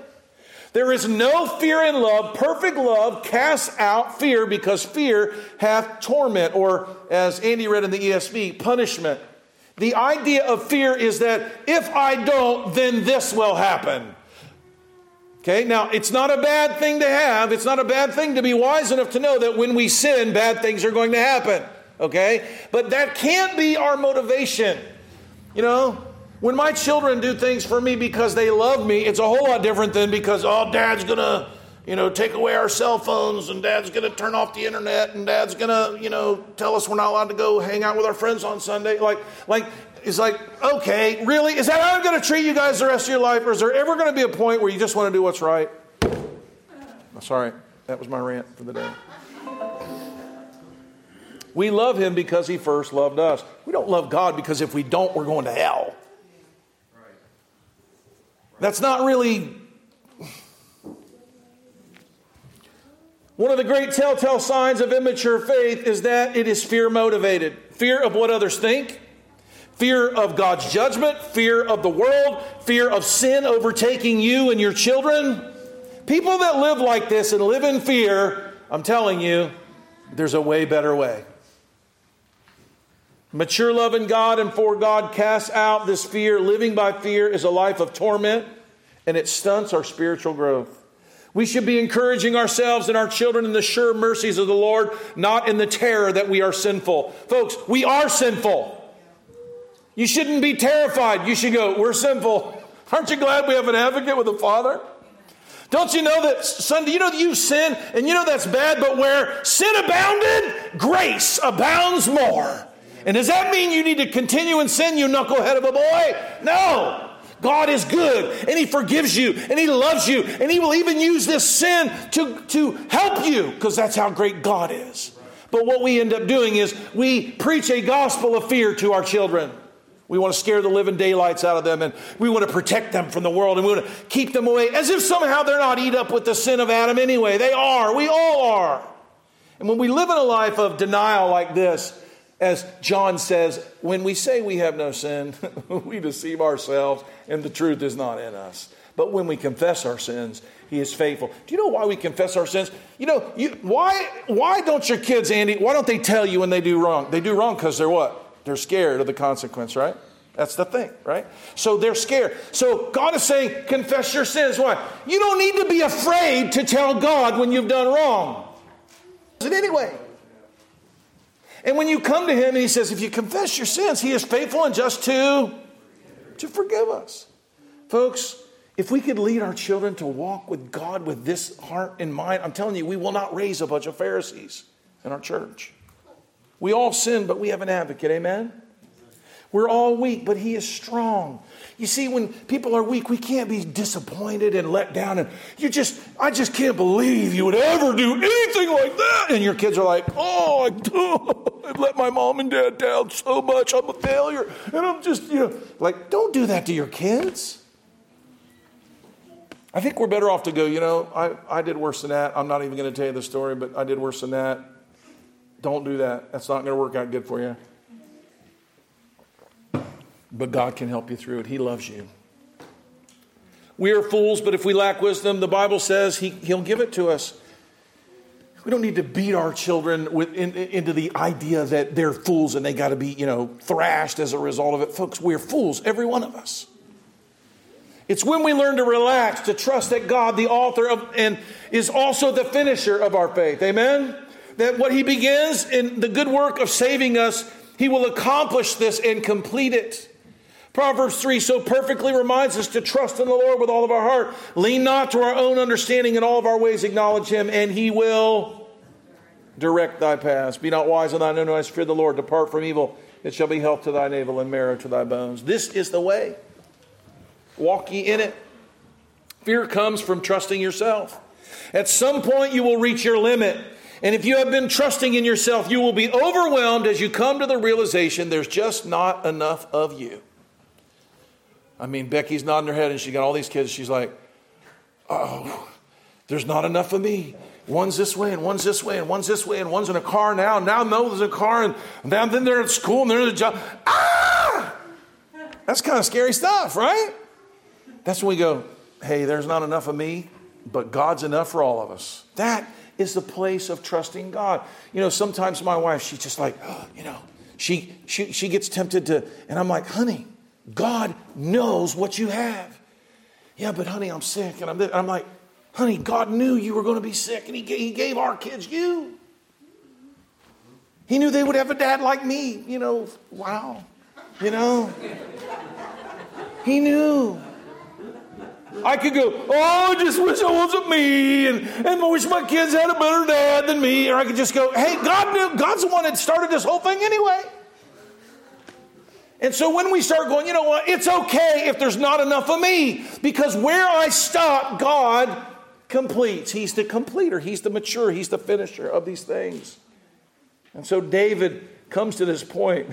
There is no fear in love. Perfect love casts out fear, because fear hath torment, or as Andy read in the ESV, punishment. The idea of fear is that if I don't, then this will happen. Okay, now it's not a bad thing to have. It's not a bad thing to be wise enough to know that when we sin, bad things are going to happen. Okay, but that can't be our motivation. You know, when my children do things for me because they love me, it's a whole lot different than because, oh, Dad's going to, you know, take away our cell phones, and Dad's going to turn off the internet, and Dad's going to, you know, tell us we're not allowed to go hang out with our friends on Sunday. Like it's like, okay, really? Is that how I'm going to treat you guys the rest of your life? Or is there ever going to be a point where you just want to do what's right? I'm sorry. That was my rant for the day. We love him because he first loved us. We don't love God because if we don't, we're going to hell. That's not really... One of the great telltale signs of immature faith is that it is fear motivated. Fear of what others think, fear of God's judgment, fear of the world, fear of sin overtaking you and your children. People that live like this and live in fear, I'm telling you, there's a way better way. Mature love in God and for God casts out this fear. Living by fear is a life of torment, and it stunts our spiritual growth. We should be encouraging ourselves and our children in the sure mercies of the Lord, not in the terror that we are sinful. Folks, we are sinful. You shouldn't be terrified. You should go, we're sinful. Aren't you glad we have an advocate with a Father? Don't you know that Sunday, you know that you sin, and you know that's bad, but where sin abounded, grace abounds more. And does that mean you need to continue in sin, you knucklehead of a boy? No. God is good, and he forgives you, and he loves you, and he will even use this sin to help you, because that's how great God is. But what we end up doing is we preach a gospel of fear to our children. We want to scare the living daylights out of them, and we want to protect them from the world, and we want to keep them away, as if somehow they're not eat up with the sin of Adam anyway. They are. We all are. And when we live in a life of denial like this, as John says, when we say we have no sin, we deceive ourselves and the truth is not in us. But when we confess our sins, he is faithful. Do you know why we confess our sins? You know, why don't your kids, Andy, why don't they tell you when they do wrong? They do wrong because they're what? They're scared of the consequence, right? That's the thing, right? So they're scared. So God is saying, confess your sins. Why? You don't need to be afraid to tell God when you've done wrong. Anyway. And when you come to him and he says, if you confess your sins, he is faithful and just to forgive us. Folks, if we could lead our children to walk with God with this heart in mind, I'm telling you, we will not raise a bunch of Pharisees in our church. We all sin, but we have an advocate. Amen? We're all weak, but he is strong. You see, when people are weak, we can't be disappointed and let down. And I just can't believe you would ever do anything like that. And your kids are like, I let my mom and dad down so much. I'm a failure. And I'm just, you know, like, don't do that to your kids. I think we're better off to go, you know, I did worse than that. I'm not even going to tell you the story, but I did worse than that. Don't do that. That's not going to work out good for you. But God can help you through it. He loves you. We are fools, but if we lack wisdom, the Bible says He'll give it to us. We don't need to beat our children into the idea that they're fools and they got to be, thrashed as a result of it. Folks, we're fools, every one of us. It's when we learn to relax, to trust that God, the author of and is also the finisher of our faith. Amen? That what he begins in the good work of saving us, he will accomplish this and complete it. Proverbs 3 so perfectly reminds us to trust in the Lord with all of our heart. Lean not to our own understanding, in all of our ways acknowledge him, and he will direct thy paths. Be not wise in thine own eyes, fear the Lord, depart from evil. It shall be health to thy navel and marrow to thy bones. This is the way. Walk ye in it. Fear comes from trusting yourself. At some point you will reach your limit. And if you have been trusting in yourself, you will be overwhelmed as you come to the realization there's just not enough of you. I mean, Becky's nodding her head and she got all these kids. She's like, oh, there's not enough of me. One's this way and one's this way and one's this way and one's in a car now. And now no, there's a car and now then they're at school and they're at a job. Ah! That's kind of scary stuff, right? That's when we go, hey, there's not enough of me, but God's enough for all of us. That is the place of trusting God. Sometimes my wife, she's just like, she gets tempted to, and I'm like, honey, God knows what you have. Yeah, but honey, I'm sick. And I'm like, honey, God knew you were going to be sick. And he gave our kids you. He knew they would have a dad like me. Wow. He knew. I could go, oh, I just wish it wasn't me. And I wish my kids had a better dad than me. Or I could just go, hey, God knew. God's the one that started this whole thing anyway. And so when we start going, you know what, it's okay if there's not enough of me, because where I stop, God completes. He's the completer. He's the mature. He's the finisher of these things. And so David comes to this point,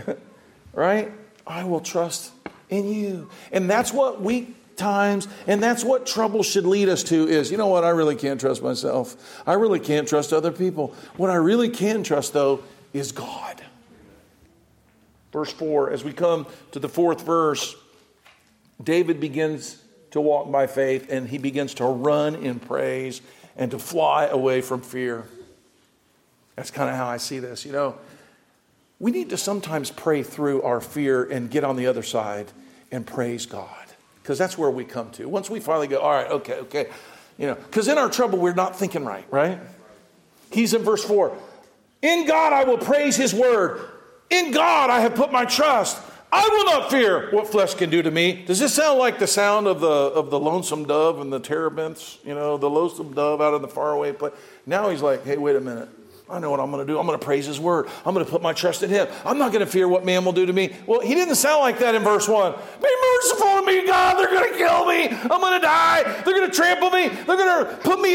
right? I will trust in you. And that's what weak times, and that's what trouble should lead us to is, you know what, I really can't trust myself. I really can't trust other people. What I really can trust, though, is God. Verse 4, as we come to the fourth verse, David begins to walk by faith and he begins to run in praise and to fly away from fear. That's kind of how I see this. We need to sometimes pray through our fear and get on the other side and praise God, because that's where we come to. Once we finally go, all right, okay. Because in our trouble, we're not thinking right? He's in verse 4. In God, I will praise his word. In God I have put my trust. I will not fear what flesh can do to me. Does this sound like the sound of the lonesome dove and the terebinths? The lonesome dove out of the faraway place. Now he's like, hey, wait a minute. I know what I'm going to do. I'm going to praise his word. I'm going to put my trust in him. I'm not going to fear what man will do to me. Well, he didn't sound like that in verse 1. Be merciful to me, God. They're going to kill me. I'm going to die. They're going to trample me. They're going to put me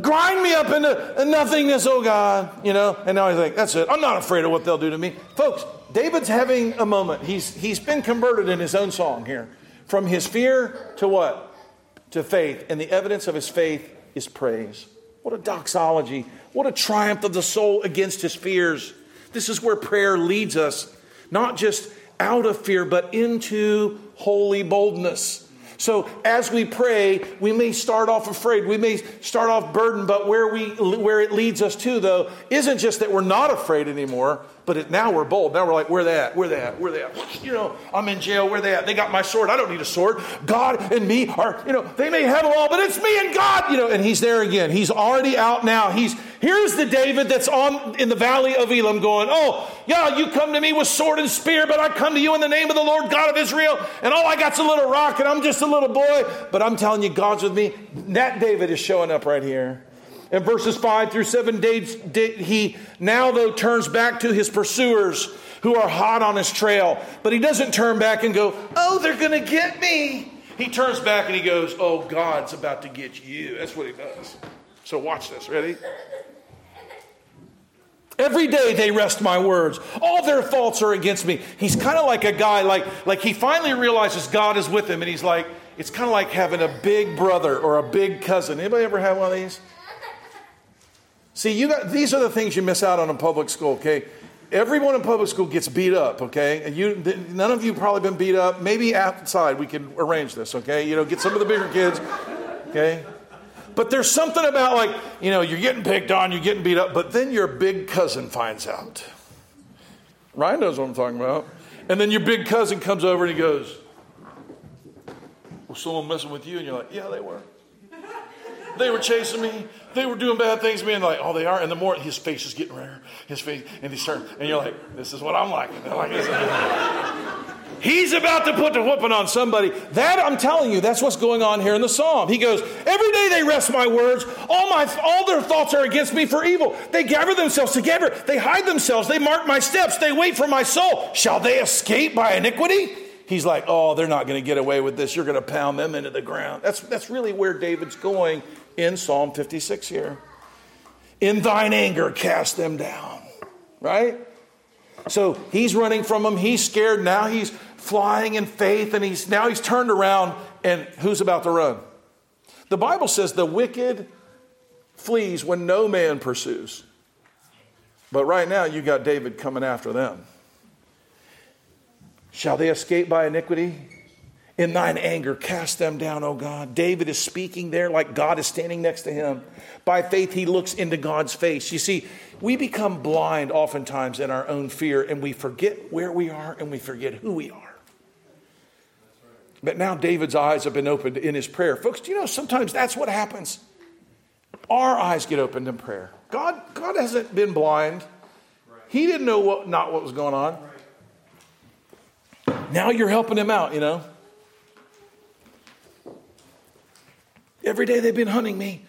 grind me up into nothingness, oh God. And now he's like, that's it. I'm not afraid of what they'll do to me. Folks, David's having a moment. He's been converted in his own song here. From his fear to what? To faith. And the evidence of his faith is praise. What a doxology. What a triumph of the soul against his fears. This is where prayer leads us, not just out of fear, but into holy boldness. So as we pray, we may start off afraid. We may start off burdened, but where it leads us to, though, isn't just that we're not afraid anymore, but now we're bold. Now we're like, where that? I'm in jail, where that? They got my sword. I don't need a sword. God and me are, they may have it all, but it's me and God, and he's there again. He's already out now. Here's the David that's in the valley of Elam going, oh, yeah, you come to me with sword and spear, but I come to you in the name of the Lord God of Israel, and all I got's a little rock, and I'm just a little boy, but I'm telling you, God's with me. That David is showing up right here. In verses 5 through 7, he now, though, turns back to his pursuers who are hot on his trail, but he doesn't turn back and go, oh, they're going to get me. He turns back and he goes, oh, God's about to get you. That's what he does. So watch this. Ready? Every day they wrest my words. All their faults are against me. He's kind of like a guy, like he finally realizes God is with him, and he's like, it's kind of like having a big brother or a big cousin. Anybody ever have one of these? See, these are the things you miss out on in public school, okay? Everyone in public school gets beat up, okay? And none of you probably been beat up. Maybe outside we can arrange this, okay? Get some of the bigger kids, okay? But there's something about, like, you know, you're getting picked on, you're getting beat up, but then your big cousin finds out. Ryan knows what I'm talking about. And then your big cousin comes over and he goes, "Was someone messing with you?" And you're like, "Yeah, they were. They were chasing me. They were doing bad things to me." And they're like, "Oh, they are." And the more his face is getting redder, his face, and he's turning. And you're like, "This is what I'm like." And they're like, "This is what I'm like." He's about to put the whooping on somebody. That, I'm telling you, that's what's going on here in the psalm. He goes, "Every day they wrest my words. All their thoughts are against me for evil. They gather themselves together. They hide themselves. They mark my steps. They wait for my soul. Shall they escape by iniquity?" He's like, "Oh, they're not going to get away with this. You're going to pound them into the ground." That's really where David's going in Psalm 56 here. "In thine anger, cast them down." Right? So he's running from them. He's scared. Now he's flying in faith, and he's turned around, and who's about to run? The Bible says the wicked flees when no man pursues. But right now you got David coming after them. "Shall they escape by iniquity? In thine anger, cast them down, O God." David is speaking there like God is standing next to him. By faith, he looks into God's face. You see, we become blind oftentimes in our own fear, and we forget where we are and we forget who we are. But now David's eyes have been opened in his prayer. Folks, do you know sometimes that's what happens? Our eyes get opened in prayer. God hasn't been blind. He didn't know what was going on. Now you're helping him out, you know. "Every day they've been hunting me.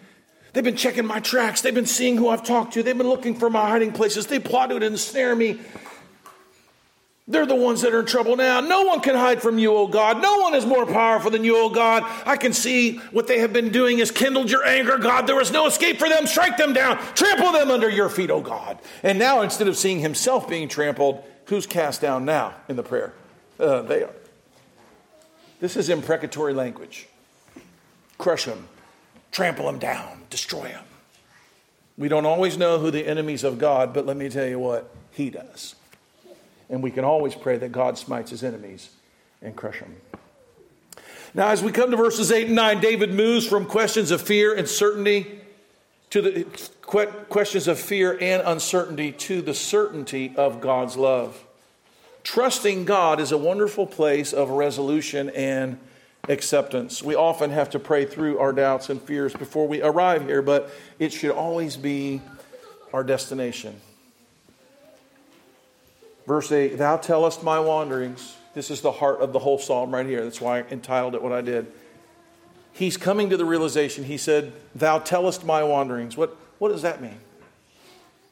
They've been checking my tracks. They've been seeing who I've talked to. They've been looking for my hiding places. They plotted and ensnared me. They're the ones that are in trouble now. No one can hide from you, O God. No one is more powerful than you, O God. I can see what they have been doing has kindled your anger, God. There is no escape for them. Strike them down. Trample them under your feet, O God." And now, instead of seeing himself being trampled, who's cast down now in the prayer? They are. This is imprecatory language. Crush them, trample them down, destroy them. We don't always know who the enemies of God, but let me tell you what, he does. And we can always pray that God smites his enemies and crush them. Now, as we come to verses 8 and 9, David moves from questions of fear and certainty to the questions of fear and uncertainty to the certainty of God's love. Trusting God is a wonderful place of resolution and acceptance. We often have to pray through our doubts and fears before we arrive here, but it should always be our destination. Verse 8, "Thou tellest my wanderings." This is the heart of the whole psalm right here. That's why I entitled it what I did. He's coming to the realization. He said, "Thou tellest my wanderings." What does that mean?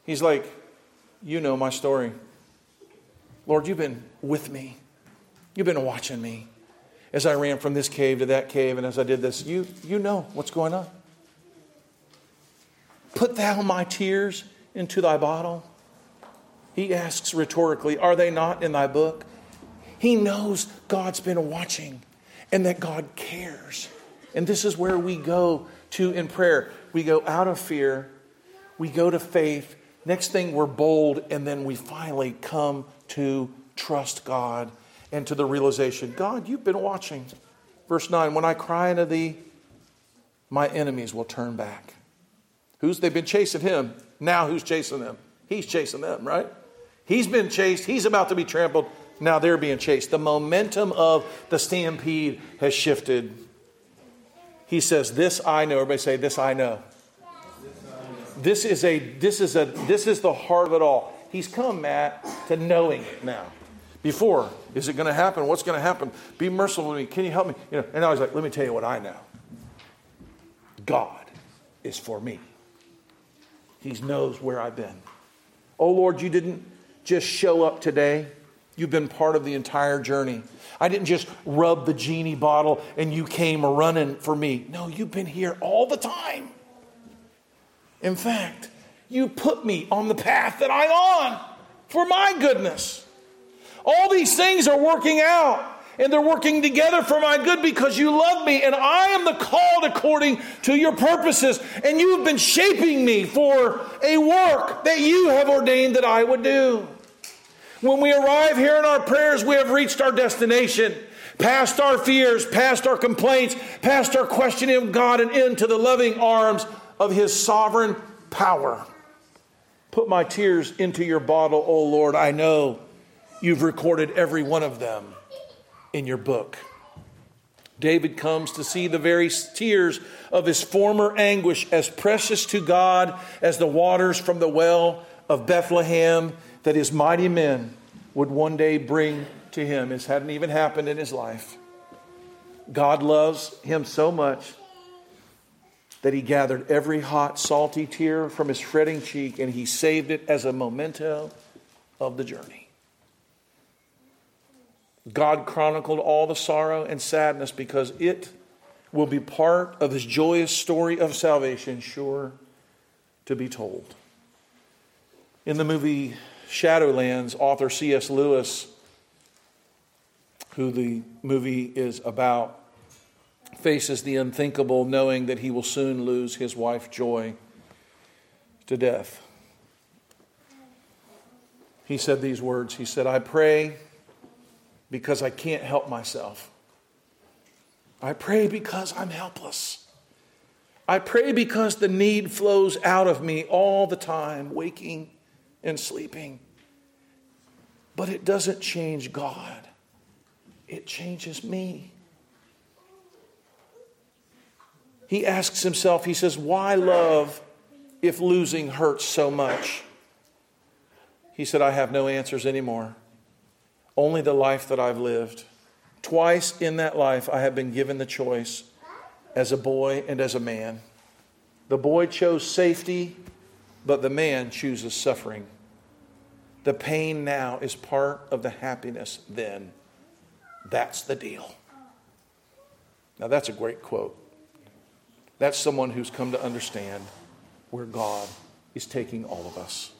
He's like, "You know my story. Lord, you've been with me. You've been watching me as I ran from this cave to that cave. And as I did this, you know what's going on. Put thou my tears into thy bottle." He asks rhetorically, "Are they not in thy book?" He knows God's been watching and that God cares. And this is where we go to in prayer. We go out of fear. We go to faith. Next thing, we're bold, and then we finally come to trust God and to the realization, "God, you've been watching." Verse 9, "When I cry unto thee, my enemies will turn back." They've been chasing him. Now who's chasing them? He's chasing them, right? He's been chased. He's about to be trampled. Now they're being chased. The momentum of the stampede has shifted. He says, "This I know." Everybody say, "This I know." This is the heart of it all. He's come, Matt, to knowing it now. Before, is it going to happen? What's going to happen? Be merciful to me. Can you help me? You know. And now he's like, "Let me tell you what I know. God is for me. He knows where I've been. Oh Lord, you didn't just show up today. You've been part of the entire journey. I didn't just rub the genie bottle and you came running for me. No, you've been here all the time. In fact, you put me on the path that I'm on for my goodness. All these things are working out, and they're working together for my good because you love me, and I am the called according to your purposes, and you have been shaping me for a work that you have ordained that I would do." When we arrive here in our prayers, we have reached our destination. past our fears, past our complaints, past our questioning of God, and into the loving arms of his sovereign power. Put my tears into your bottle, O Lord. I know you've recorded every one of them in your book. David comes to see the very tears of his former anguish as precious to God as the waters from the well of Bethlehem that his mighty men would one day bring to him. This hadn't even happened in his life. God loves him so much that he gathered every hot, salty tear from his fretting cheek and he saved it as a memento of the journey. God chronicled all the sorrow and sadness because it will be part of his joyous story of salvation, sure to be told. In the movie Shadowlands, author C.S. Lewis, who the movie is about, faces the unthinkable knowing that he will soon lose his wife Joy to death. He said these words. He said, I pray because I can't help myself. I pray because I'm helpless. I pray because the need flows out of me all the time, waking and sleeping. But it doesn't change God. It changes me. He asks himself, he says, why love if losing hurts so much? He said, I have no answers anymore. Only the life that I've lived. Twice in that life I have been given the choice as a boy and as a man. The boy chose safety, but the man chooses suffering. The pain now is part of the happiness then. That's the deal. Now that's a great quote. That's someone who's come to understand where God is taking all of us.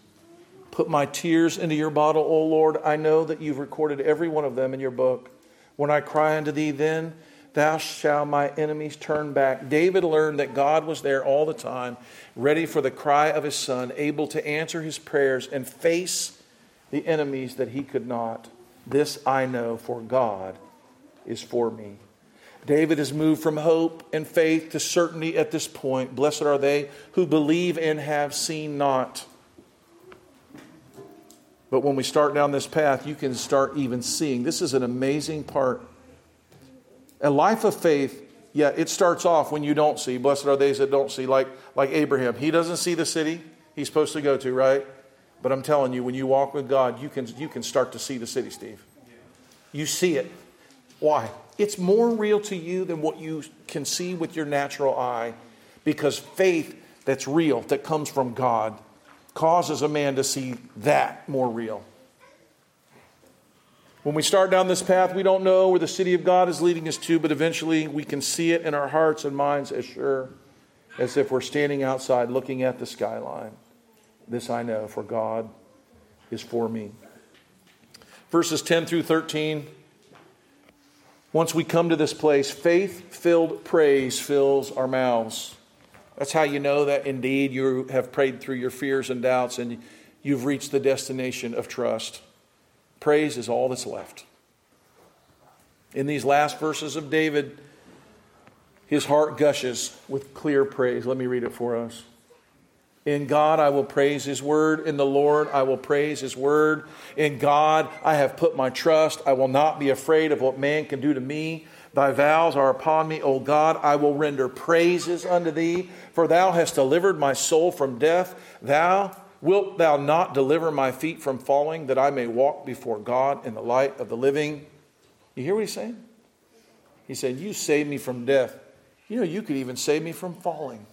Put my tears into your bottle, O Lord. I know that you've recorded every one of them in your book. When I cry unto thee, then thou shalt my enemies turn back. David learned that God was there all the time, ready for the cry of his son, able to answer his prayers and face the enemies that he could not. This I know, for God is for me. David has moved from hope and faith to certainty at this point. Blessed are they who believe and have seen not. But when we start down this path, you can start even seeing. This is an amazing part. A life of faith, yeah, it starts off when you don't see. Blessed are they that don't see, like Abraham. He doesn't see the city he's supposed to go to, right? But I'm telling you, when you walk with God, you can start to see the city, Steve. You see it. Why? It's more real to you than what you can see with your natural eye, because faith that's real, that comes from God, causes a man to see that more real. When we start down this path, we don't know where the city of God is leading us to, but eventually we can see it in our hearts and minds as sure as if we're standing outside looking at the skyline. This I know, for God is for me. Verses 10 through 13. Once we come to this place, faith-filled praise fills our mouths. That's how you know that indeed you have prayed through your fears and doubts and you've reached the destination of trust. Praise is all that's left. In these last verses of David, his heart gushes with clear praise. Let me read it for us. In God I will praise his word. In the Lord I will praise his word. In God I have put my trust. I will not be afraid of what man can do to me. Thy vows are upon me, O God. I will render praises unto thee, for thou hast delivered my soul from death. Wilt thou not deliver my feet from falling, that I may walk before God in the light of the living? You hear what he's saying? He said, you saved me from death. You know, you could even save me from falling.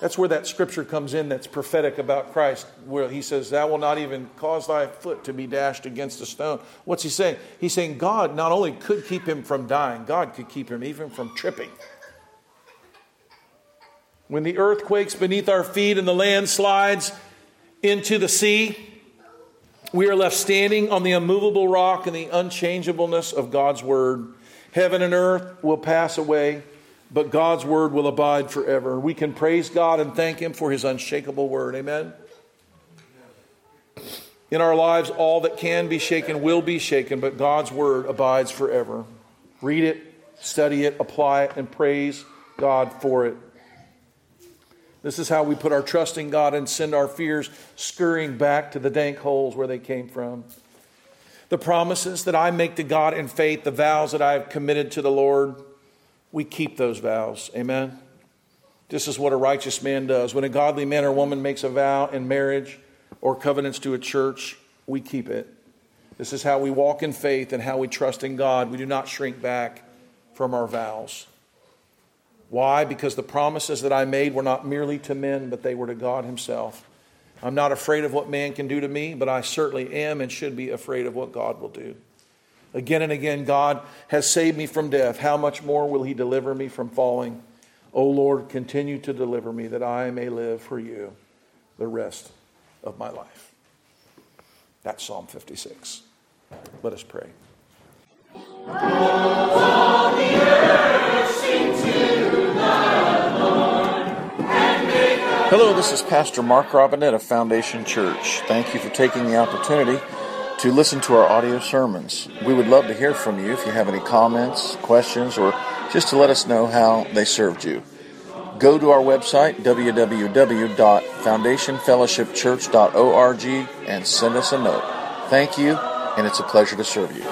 That's where that scripture comes in that's prophetic about Christ, where he says, thou will not even cause thy foot to be dashed against a stone. What's he saying? He's saying God not only could keep him from dying, God could keep him even from tripping. When the earth quakes beneath our feet and the land slides into the sea, we are left standing on the immovable rock and the unchangeableness of God's word. Heaven and earth will pass away, but God's word will abide forever. We can praise God and thank him for his unshakable word. Amen? In our lives, all that can be shaken will be shaken, but God's word abides forever. Read it, study it, apply it, and praise God for it. This is how we put our trust in God and send our fears scurrying back to the dank holes where they came from. The promises that I make to God in faith, the vows that I have committed to the Lord, we keep those vows. Amen. This is what a righteous man does. When a godly man or woman makes a vow in marriage or covenants to a church, we keep it. This is how we walk in faith and how we trust in God. We do not shrink back from our vows. Why? Because the promises that I made were not merely to men, but they were to God himself. I'm not afraid of what man can do to me, but I certainly am and should be afraid of what God will do. Again and again, God has saved me from death. How much more will he deliver me from falling? O Lord, continue to deliver me that I may live for you the rest of my life. That's Psalm 56. Let us pray. All the earth sing to the Lord and make the... Hello, this is Pastor Mark Robinette of Foundation Church. Thank you for taking the opportunity to listen to our audio sermons. We would love to hear from you if you have any comments, questions, or just to let us know how they served you. Go to our website, www.foundationfellowshipchurch.org, and send us a note. Thank you, and it's a pleasure to serve you.